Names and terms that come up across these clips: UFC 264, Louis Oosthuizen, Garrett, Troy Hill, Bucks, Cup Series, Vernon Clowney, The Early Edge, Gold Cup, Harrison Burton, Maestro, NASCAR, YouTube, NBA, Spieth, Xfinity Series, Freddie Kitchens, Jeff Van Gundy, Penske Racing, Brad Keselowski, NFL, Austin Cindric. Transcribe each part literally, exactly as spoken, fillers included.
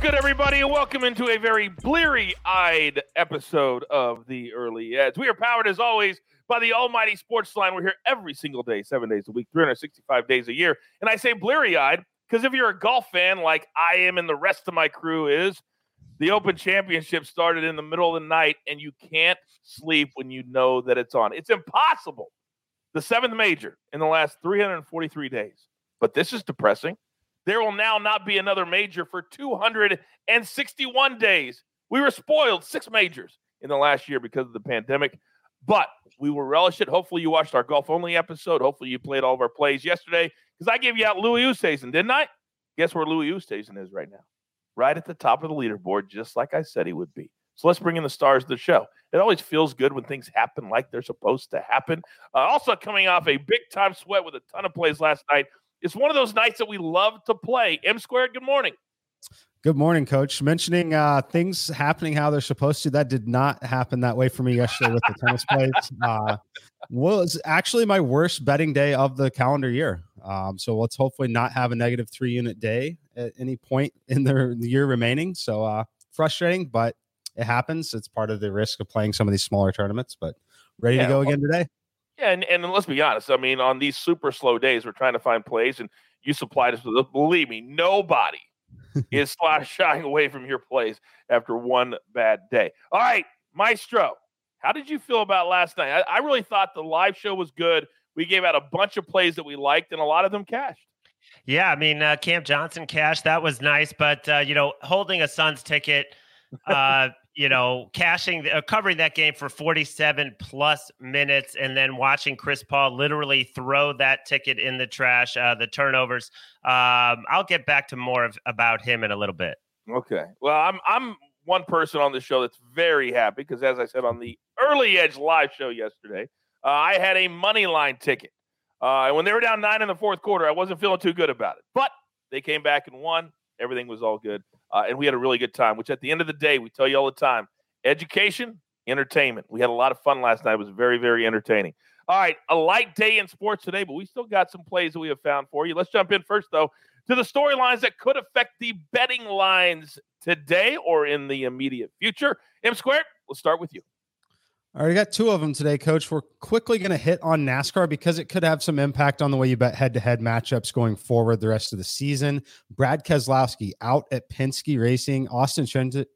What's good, everybody, and welcome into a very bleary-eyed episode of The Early Edge. We are powered, as always, by the almighty Sportsline. We're here every single day, seven days a week, three hundred sixty-five days a year. And I say bleary-eyed because if you're a golf fan like I am and the rest of my crew is, the Open Championship started in the middle of the night, and you can't sleep when you know that it's on. It's impossible. The seventh major in the last three hundred forty-three days. But this is depressing. There will now not be another major for two hundred sixty-one days. We were spoiled six majors in the last year because of the pandemic, but we will relish it. Hopefully you watched our golf-only episode. Hopefully you played all of our plays yesterday because I gave you out Louis Oosthuizen, didn't I? Guess where Louis Oosthuizen is right now? Right at the top of the leaderboard, just like I said he would be. So let's bring in the stars of the show. It always feels good when things happen like they're supposed to happen. Uh, also coming off a big-time sweat with a ton of plays last night, it's one of those nights that we love to play. M-Squared, good morning. Good morning, Coach. Mentioning uh, things happening how they're supposed to, that did not happen that way for me yesterday with the tennis plays. Uh, was actually my worst betting day of the calendar year. Um, so let's hopefully not have a negative three-unit day at any point in the year remaining. So uh, frustrating, but it happens. It's part of the risk of playing some of these smaller tournaments, but ready yeah, to go again today. Yeah, and, and let's be honest. I mean, on these super slow days, we're trying to find plays, and you supplied us with those. Believe me, nobody is shying away from your plays after one bad day. All right, Maestro, how did you feel about last night? I, I really thought the live show was good. We gave out a bunch of plays that we liked, and a lot of them cashed. Yeah, I mean, uh, Camp Johnson cashed. That was nice, but, uh, you know, holding a Suns ticket uh, – you know, cashing, uh, covering that game for forty-seven plus minutes and then watching Chris Paul literally throw that ticket in the trash, uh, the turnovers. Um, I'll get back to more of, about him in a little bit. Okay. Well, I'm, I'm one person on the show that's very happy because, as I said on the Early Edge live show yesterday, uh, I had a money line ticket. Uh, and when they were down nine in the fourth quarter, I wasn't feeling too good about it. But they came back and won. Everything was all good. Uh, and we had a really good time, which at the end of the day, we tell you all the time, education, entertainment. We had a lot of fun last night. It was very, very entertaining. All right, a light day in sports today, but we still got some plays that we have found for you. Let's jump in first, though, to the storylines that could affect the betting lines today or in the immediate future. M-Squared, we'll start with you. All right, I got two of them today, Coach. We're quickly going to hit on NASCAR because it could have some impact on the way you bet head-to-head matchups going forward the rest of the season. Brad Keselowski out at Penske Racing. Austin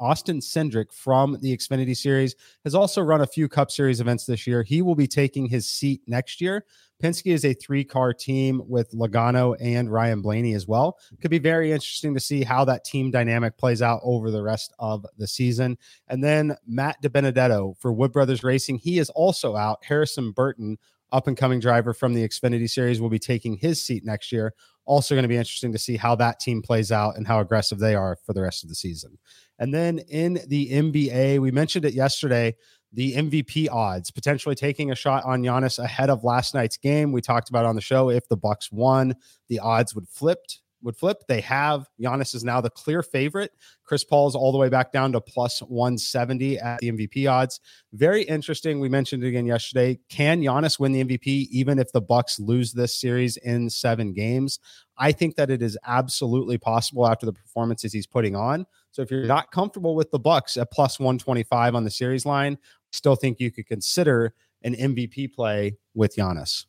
Austin Cindric from the Xfinity Series has also run a few Cup Series events this year. He will be taking his seat next year. Penske is a three-car team with Logano and Ryan Blaney as well. Could be very interesting to see how that team dynamic plays out over the rest of the season. And then Matt DiBenedetto for Wood Brothers Racing. He is also out. Harrison Burton, up-and-coming driver from the Xfinity Series, will be taking his seat next year. Also going to be interesting to see how that team plays out and how aggressive they are for the rest of the season. And then in the N B A, we mentioned it yesterday, the M V P odds, potentially taking a shot on Giannis ahead of last night's game. We talked about on the show, if the Bucks won, the odds would flipped, would flip. They have. Giannis is now the clear favorite. Chris Paul is all the way back down to plus one seventy at the M V P odds. Very interesting. We mentioned it again yesterday. Can Giannis win the M V P even if the Bucks lose this series in seven games? I think that it is absolutely possible after the performances he's putting on. So if you're not comfortable with the Bucks at plus one twenty-five on the series line, still think you could consider an M V P play with Giannis.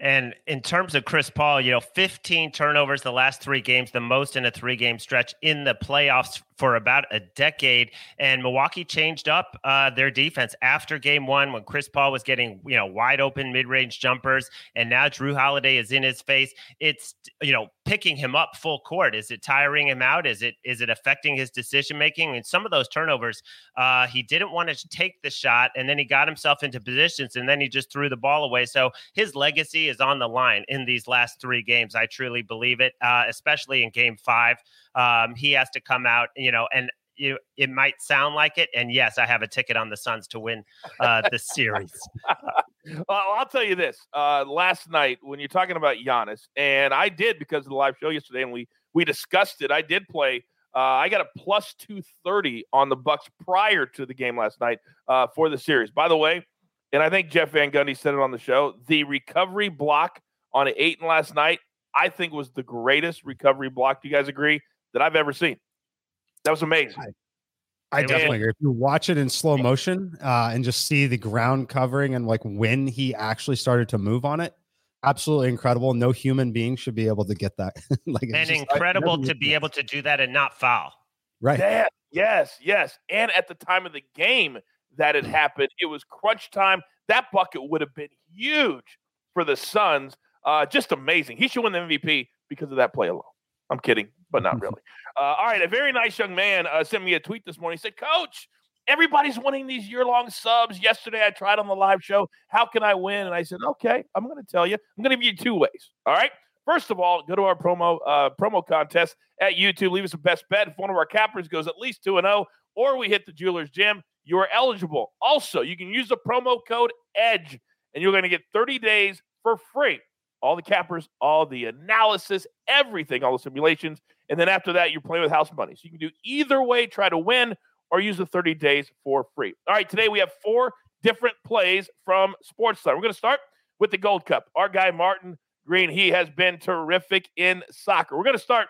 And in terms of Chris Paul, you know, fifteen turnovers the last three games, the most in a three-game stretch in the playoffs for about a decade. And Milwaukee changed up uh, their defense after game one when Chris Paul was getting, you know, wide open mid-range jumpers. And now Drew Holiday is in his face. It's, you know, picking him up full court. Is it tiring him out? Is it is it affecting his decision-making? And some of those turnovers, uh, he didn't want to take the shot, and then he got himself into positions, and then he just threw the ball away. So his legacy is on the line in these last three games. I truly believe it, uh, especially in game five. Um, he has to come out, you know, and you, it might sound like it. And yes, I have a ticket on the Suns to win uh, the series. Well, I'll tell you this. Uh, last night when you're talking about Giannis, and I did because of the live show yesterday and we, we discussed it, I did play. Uh, I got a plus two thirty on the Bucks prior to the game last night uh, for the series. By the way, and I think Jeff Van Gundy said it on the show, the recovery block on Ayton last night, I think was the greatest recovery block. Do you guys agree? That I've ever seen. That was amazing. I, I definitely agree. If you watch it in slow motion uh, and just see the ground covering and like when he actually started to move on it, absolutely incredible. No human being should be able to get that. Like, and incredible to be able to do that and not foul. Right. Yeah, yes. Yes. And at the time of the game that had happened, it was crunch time. That bucket would have been huge for the Suns. Uh, just amazing. He should win the M V P because of that play alone. I'm kidding, but not really. Uh, all right. A very nice young man uh, sent me a tweet this morning. He said, Coach, everybody's winning these year-long subs. Yesterday I tried on the live show. How can I win? And I said, okay, I'm going to tell you. I'm going to give you two ways. All right. First of all, go to our promo uh, promo contest at YouTube. Leave us a best bet. If one of our cappers goes at least two and oh, or we hit the Jewelers Gym, you are eligible. Also, you can use the promo code EDGE, and you're going to get thirty days for free. All the cappers, all the analysis, everything, all the simulations. And then after that, you're playing with house money. So you can do either way, try to win, or use the thirty days for free. All right, today we have four different plays from Sportsline. We're going to start with the Gold Cup. Our guy, Martin Green, he has been terrific in soccer. We're going to start,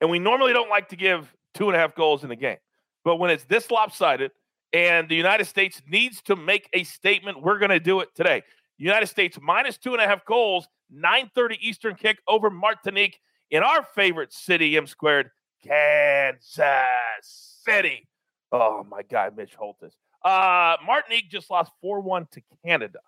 and we normally don't like to give two and a half goals in the game. But when it's this lopsided and the United States needs to make a statement, we're going to do it today. United States minus two and a half goals, nine thirty Eastern kick over Martinique in our favorite city, M-Squared, Kansas City. Oh, my God, Mitch Holtis. Uh, Martinique just lost four one to Canada.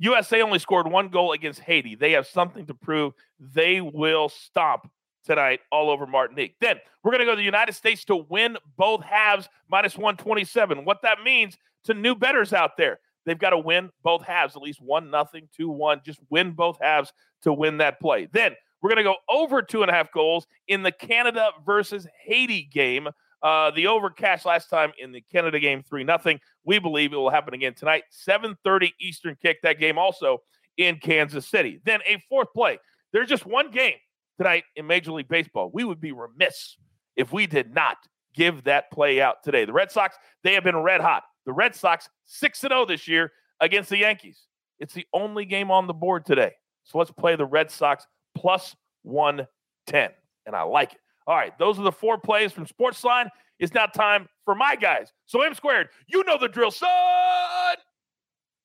U S A only scored one goal against Haiti. They have something to prove. They will stomp tonight all over Martinique. Then we're going to go to the United States to win both halves, minus one twenty-seven. What that means to new bettors out there, they've got to win both halves, at least one nothing, two one. Just win both halves to win that play. Then we're going to go over two and a half goals in the Canada versus Haiti game. Uh, the over cash last time in the Canada game, three nothing. We believe it will happen again tonight, seven thirty Eastern kick. That game also in Kansas City. Then a fourth play. There's just one game tonight in Major League Baseball. We would be remiss if we did not give that play out today. The Red Sox, they have been red hot. The Red Sox six and oh this year against the Yankees. It's the only game on the board today. So let's play the Red Sox plus one ten, and I like it. All right, those are the four plays from Sportsline. It's now time for my guys. So M Squared, you know the drill, son.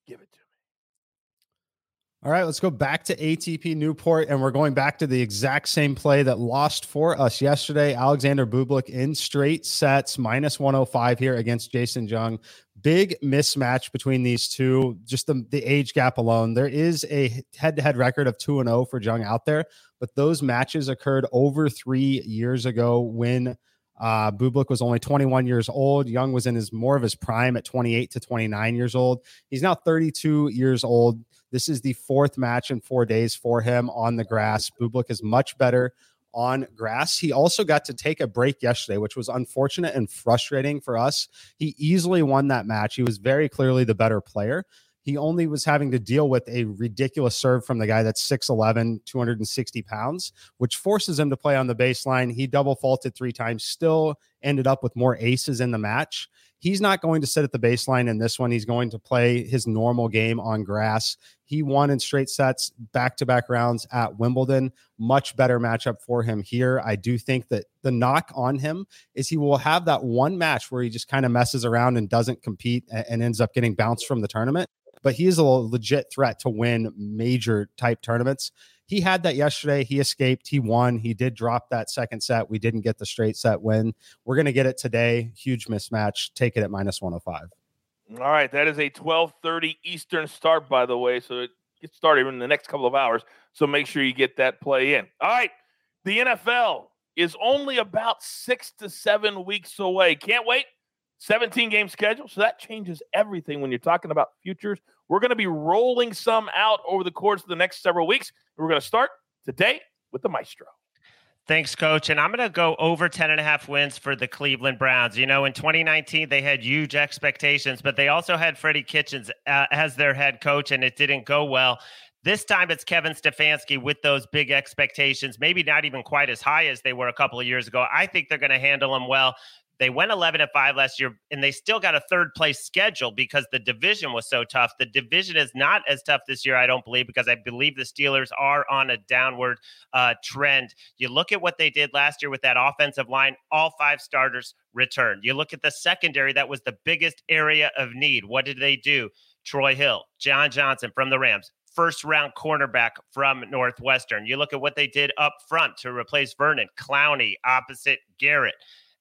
Give it to me. All right, let's go back to A T P Newport, and we're going back to the exact same play that lost for us yesterday. Alexander Bublik in straight sets, minus one oh five here against Jason Jung. Big mismatch between these two, just the, the age gap alone. There is a head-to-head record of two and oh for Jung out there, but those matches occurred over three years ago when Uh, Bublik was only twenty-one years old. Jung was in his more of his prime at twenty-eight to twenty-nine years old. He's now thirty-two years old. This is the fourth match in four days for him on the grass. Bublik is much better on grass. He also got to take a break yesterday, which was unfortunate and frustrating for us. He easily won that match. He was very clearly the better player. He only was having to deal with a ridiculous serve from the guy that's six eleven, two hundred sixty pounds, which forces him to play on the baseline. He double faulted three times, still ended up with more aces in the match. He's not going to sit at the baseline in this one. He's going to play his normal game on grass. He won in straight sets, back-to-back rounds at Wimbledon. Much better matchup for him here. I do think that the knock on him is he will have that one match where he just kind of messes around and doesn't compete and ends up getting bounced from the tournament. But he is a legit threat to win major type tournaments. He had that yesterday. He escaped. He won. He did drop that second set. We didn't get the straight set win. We're going to get it today. Huge mismatch. Take it at minus one oh five. All right. That is a twelve thirty Eastern start, by the way. So it gets started in the next couple of hours. So make sure you get that play in. All right. The N F L is only about six to seven weeks away. Can't wait. seventeen-game schedule, so that changes everything when you're talking about futures. We're going to be rolling some out over the course of the next several weeks. We're going to start today with the Maestro. Thanks, Coach. And I'm going to go over ten and a half wins for the Cleveland Browns. You know, in twenty nineteen, they had huge expectations, but they also had Freddie Kitchens uh, as their head coach, and it didn't go well. This time it's Kevin Stefanski with those big expectations, maybe not even quite as high as they were a couple of years ago. I think they're going to handle them well. They went eleven and five last year, and they still got a third place schedule because the division was so tough. The division is not as tough this year, I don't believe, because I believe the Steelers are on a downward uh, trend. You look at what they did last year with that offensive line, all five starters returned. You look at the secondary, that was the biggest area of need. What did they do? Troy Hill, John Johnson from the Rams, first-round cornerback from Northwestern. You look at what they did up front to replace Vernon Clowney opposite Garrett.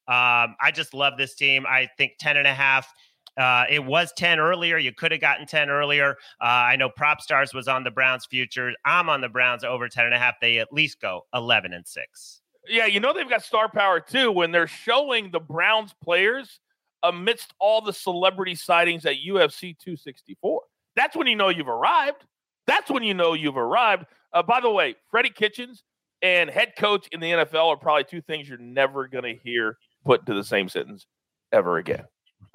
Um, I just love this team. I think ten and a half. Uh, it was ten earlier. You could have gotten ten earlier. Uh, I know Prop Stars was on the Browns futures. I'm on the Browns over ten and a half. They at least go eleven and six. Yeah. You know, they've got star power too, when they're showing the Browns players amidst all the celebrity sightings at U F C two sixty-four. That's when you know you've arrived. That's when you know you've arrived. Uh, by the way, Freddie Kitchens and head coach in the N F L are probably two things you're never going to hear put to the same sentence ever again.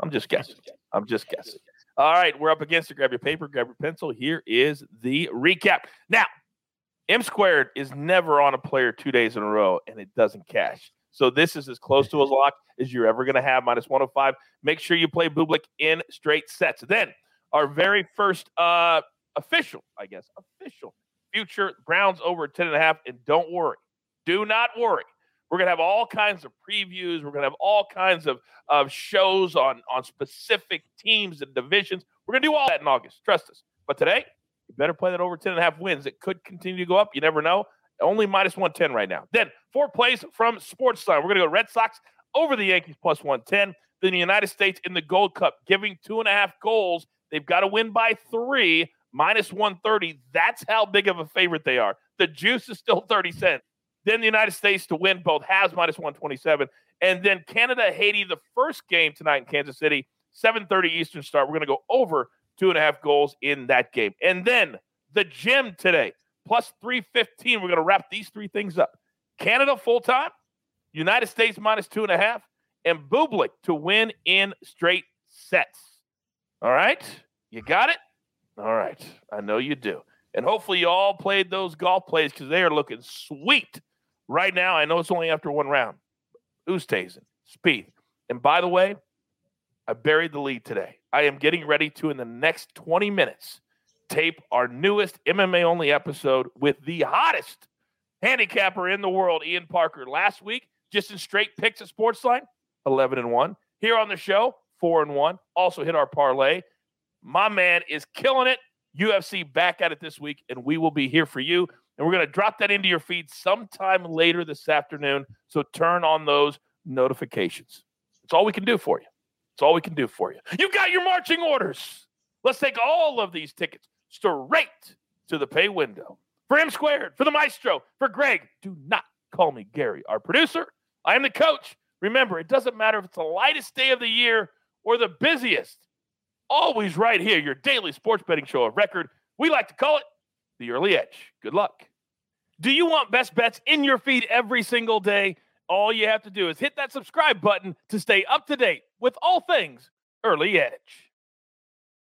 I'm just guessing. I'm just guessing. All right, we're up against it. Grab your paper, grab your pencil. Here is the recap. Now, M squared is never on a player two days in a row, and it doesn't cash. So this is as close to a lock as you're ever going to have, minus one oh five. Make sure you play Bublik in straight sets. Then our very first uh, official, I guess, official future Browns over ten and a half. And don't worry, do not worry. We're going to have all kinds of previews. We're going to have all kinds of, of shows on, on specific teams and divisions. We're going to do all that in August. Trust us. But today, you better play that over ten and a half wins. It could continue to go up. You never know. Only minus one ten right now. Then, four plays from Sportsline. We're going to go Red Sox over the Yankees plus one ten. Then the United States in the Gold Cup giving two and a half goals. They've got to win by three, minus one thirty. That's how big of a favorite they are. The juice is still thirty cents. Then the United States to win both halves, minus one twenty-seven. And then Canada, Haiti, the first game tonight in Kansas City, seven thirty Eastern start. We're going to go over two and a half goals in that game. And then the gym today, plus three fifteen. We're going to wrap these three things up. Canada full-time, United States minus two and a half, and Bublik to win in straight sets. All right? You got it? All right. I know you do. And hopefully you all played those golf plays because they are looking sweet. Right now, I know it's only after one round. Oosthuizen, Spieth. And by the way, I buried the lead today. I am getting ready to, in the next twenty minutes, tape our newest M M A-only episode with the hottest handicapper in the world, Ian Parker. Last week, just in straight picks at Sportsline, eleven and one. Here on the show, four and one. Also hit our parlay. My man is killing it. U F C back at it this week, and we will be here for you. And we're going to drop that into your feed sometime later this afternoon. So turn on those notifications. It's all we can do for you. It's all we can do for you. You've got your marching orders. Let's take all of these tickets straight to the pay window. For M Squared, for the Maestro, for Greg, do not call me Gary, our producer. I am the coach. Remember, it doesn't matter if it's the lightest day of the year or the busiest. Always right here, your daily sports betting show of record. We like to call it The Early Edge. Good luck. Do you want best bets in your feed every single day? All you have to do is hit that subscribe button to stay up to date with all things Early Edge.